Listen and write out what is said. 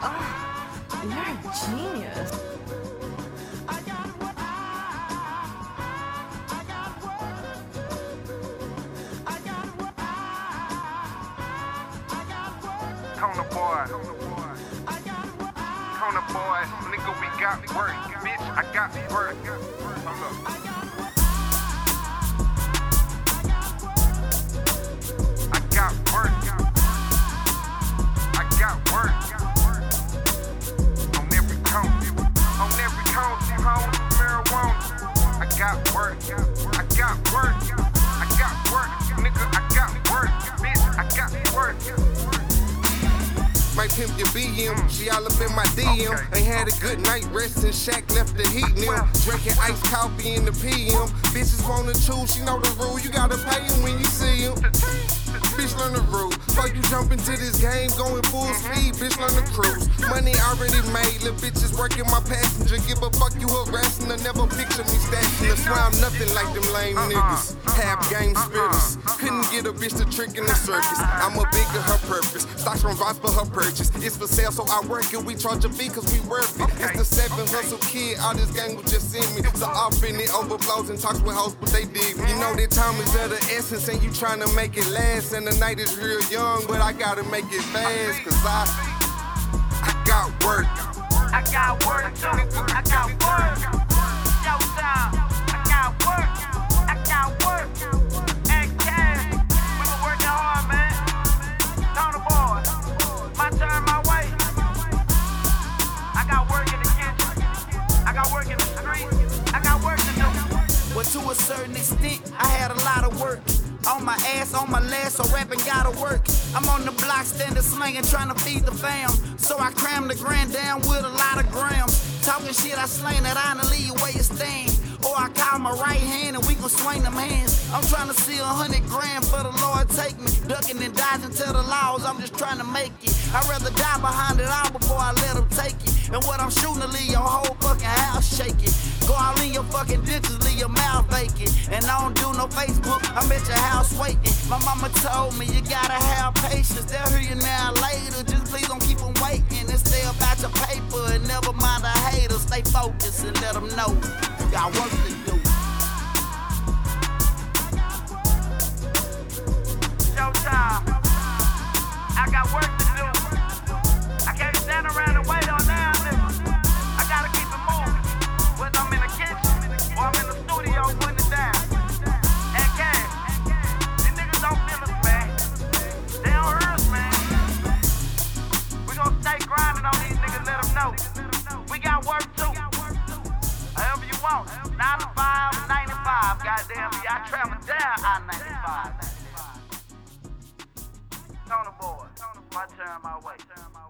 Oh, you're a genius. Tony boy, nigga, we got work. Bitch, I got work. Hold up. I got work, nigga, I got work, bitch, I got work. My pimp your BM, she all up in my DM. Ain't had a good night resting, Shaq left the heat now. Drinking iced coffee in the PM. Bitches wanna choose, she know the rule, you gotta pay him when you see him. Bitch, learn the rule. Fuck you jump into this game, going full speed, bitch, learn the cruise. Money already made, little bitches working my passenger. Give a fuck you harassing her, never picture me stashing. That's why I'm nothing like them lame niggas. Half game spitters. Couldn't get a bitch to trick in the circus. I'm a bigger her purpose. Stocks from Voss for her purchase. It's for sale, so I work it. We charge a fee cause we worth it. It's the seven hustle kid, all this gang will just send me. So often it overflows and talks with hoes, but they dig me. You know that time is of the essence and you trying to make it last. And the night is real young, but I gotta make it fast, cause I got work. I got work, I got work. Yo, I got work. I got work. And cash. We been working hard, man. Tony boy. My turn, my way. I got work in the kitchen. I got work in the street. I got work to do. Well, to a certain extent, I had a lot of work. On my ass, on my last, so rapping gotta work. I'm on the block, standing slinging, trying to feed the fam. So I cram the grand down with a lot of grams. Talking shit, I slang that honestly where you stand. Or I call my right hand and we gon' swing them hands. I'm trying to see 100 grand for the Lord take me. Ducking and dodging till the laws, I'm just trying to make it. I'd rather die behind it all before I let them take it. And what I'm shooting to leave your whole fucking house shaking. Go all in your fucking ditches, leave your mouth vacant. And I don't do no Facebook, I'm at your house waiting. My mama told me you gotta have patience. They'll hear you now later, just please don't keep them waiting. And stay about your paper and never mind the haters. Stay focused and let them know you got work to do. Showtime, I got work to do. I can't stand around and wait on that. Goddamn me, I travel down I-95. Tony boy, my turn, my way.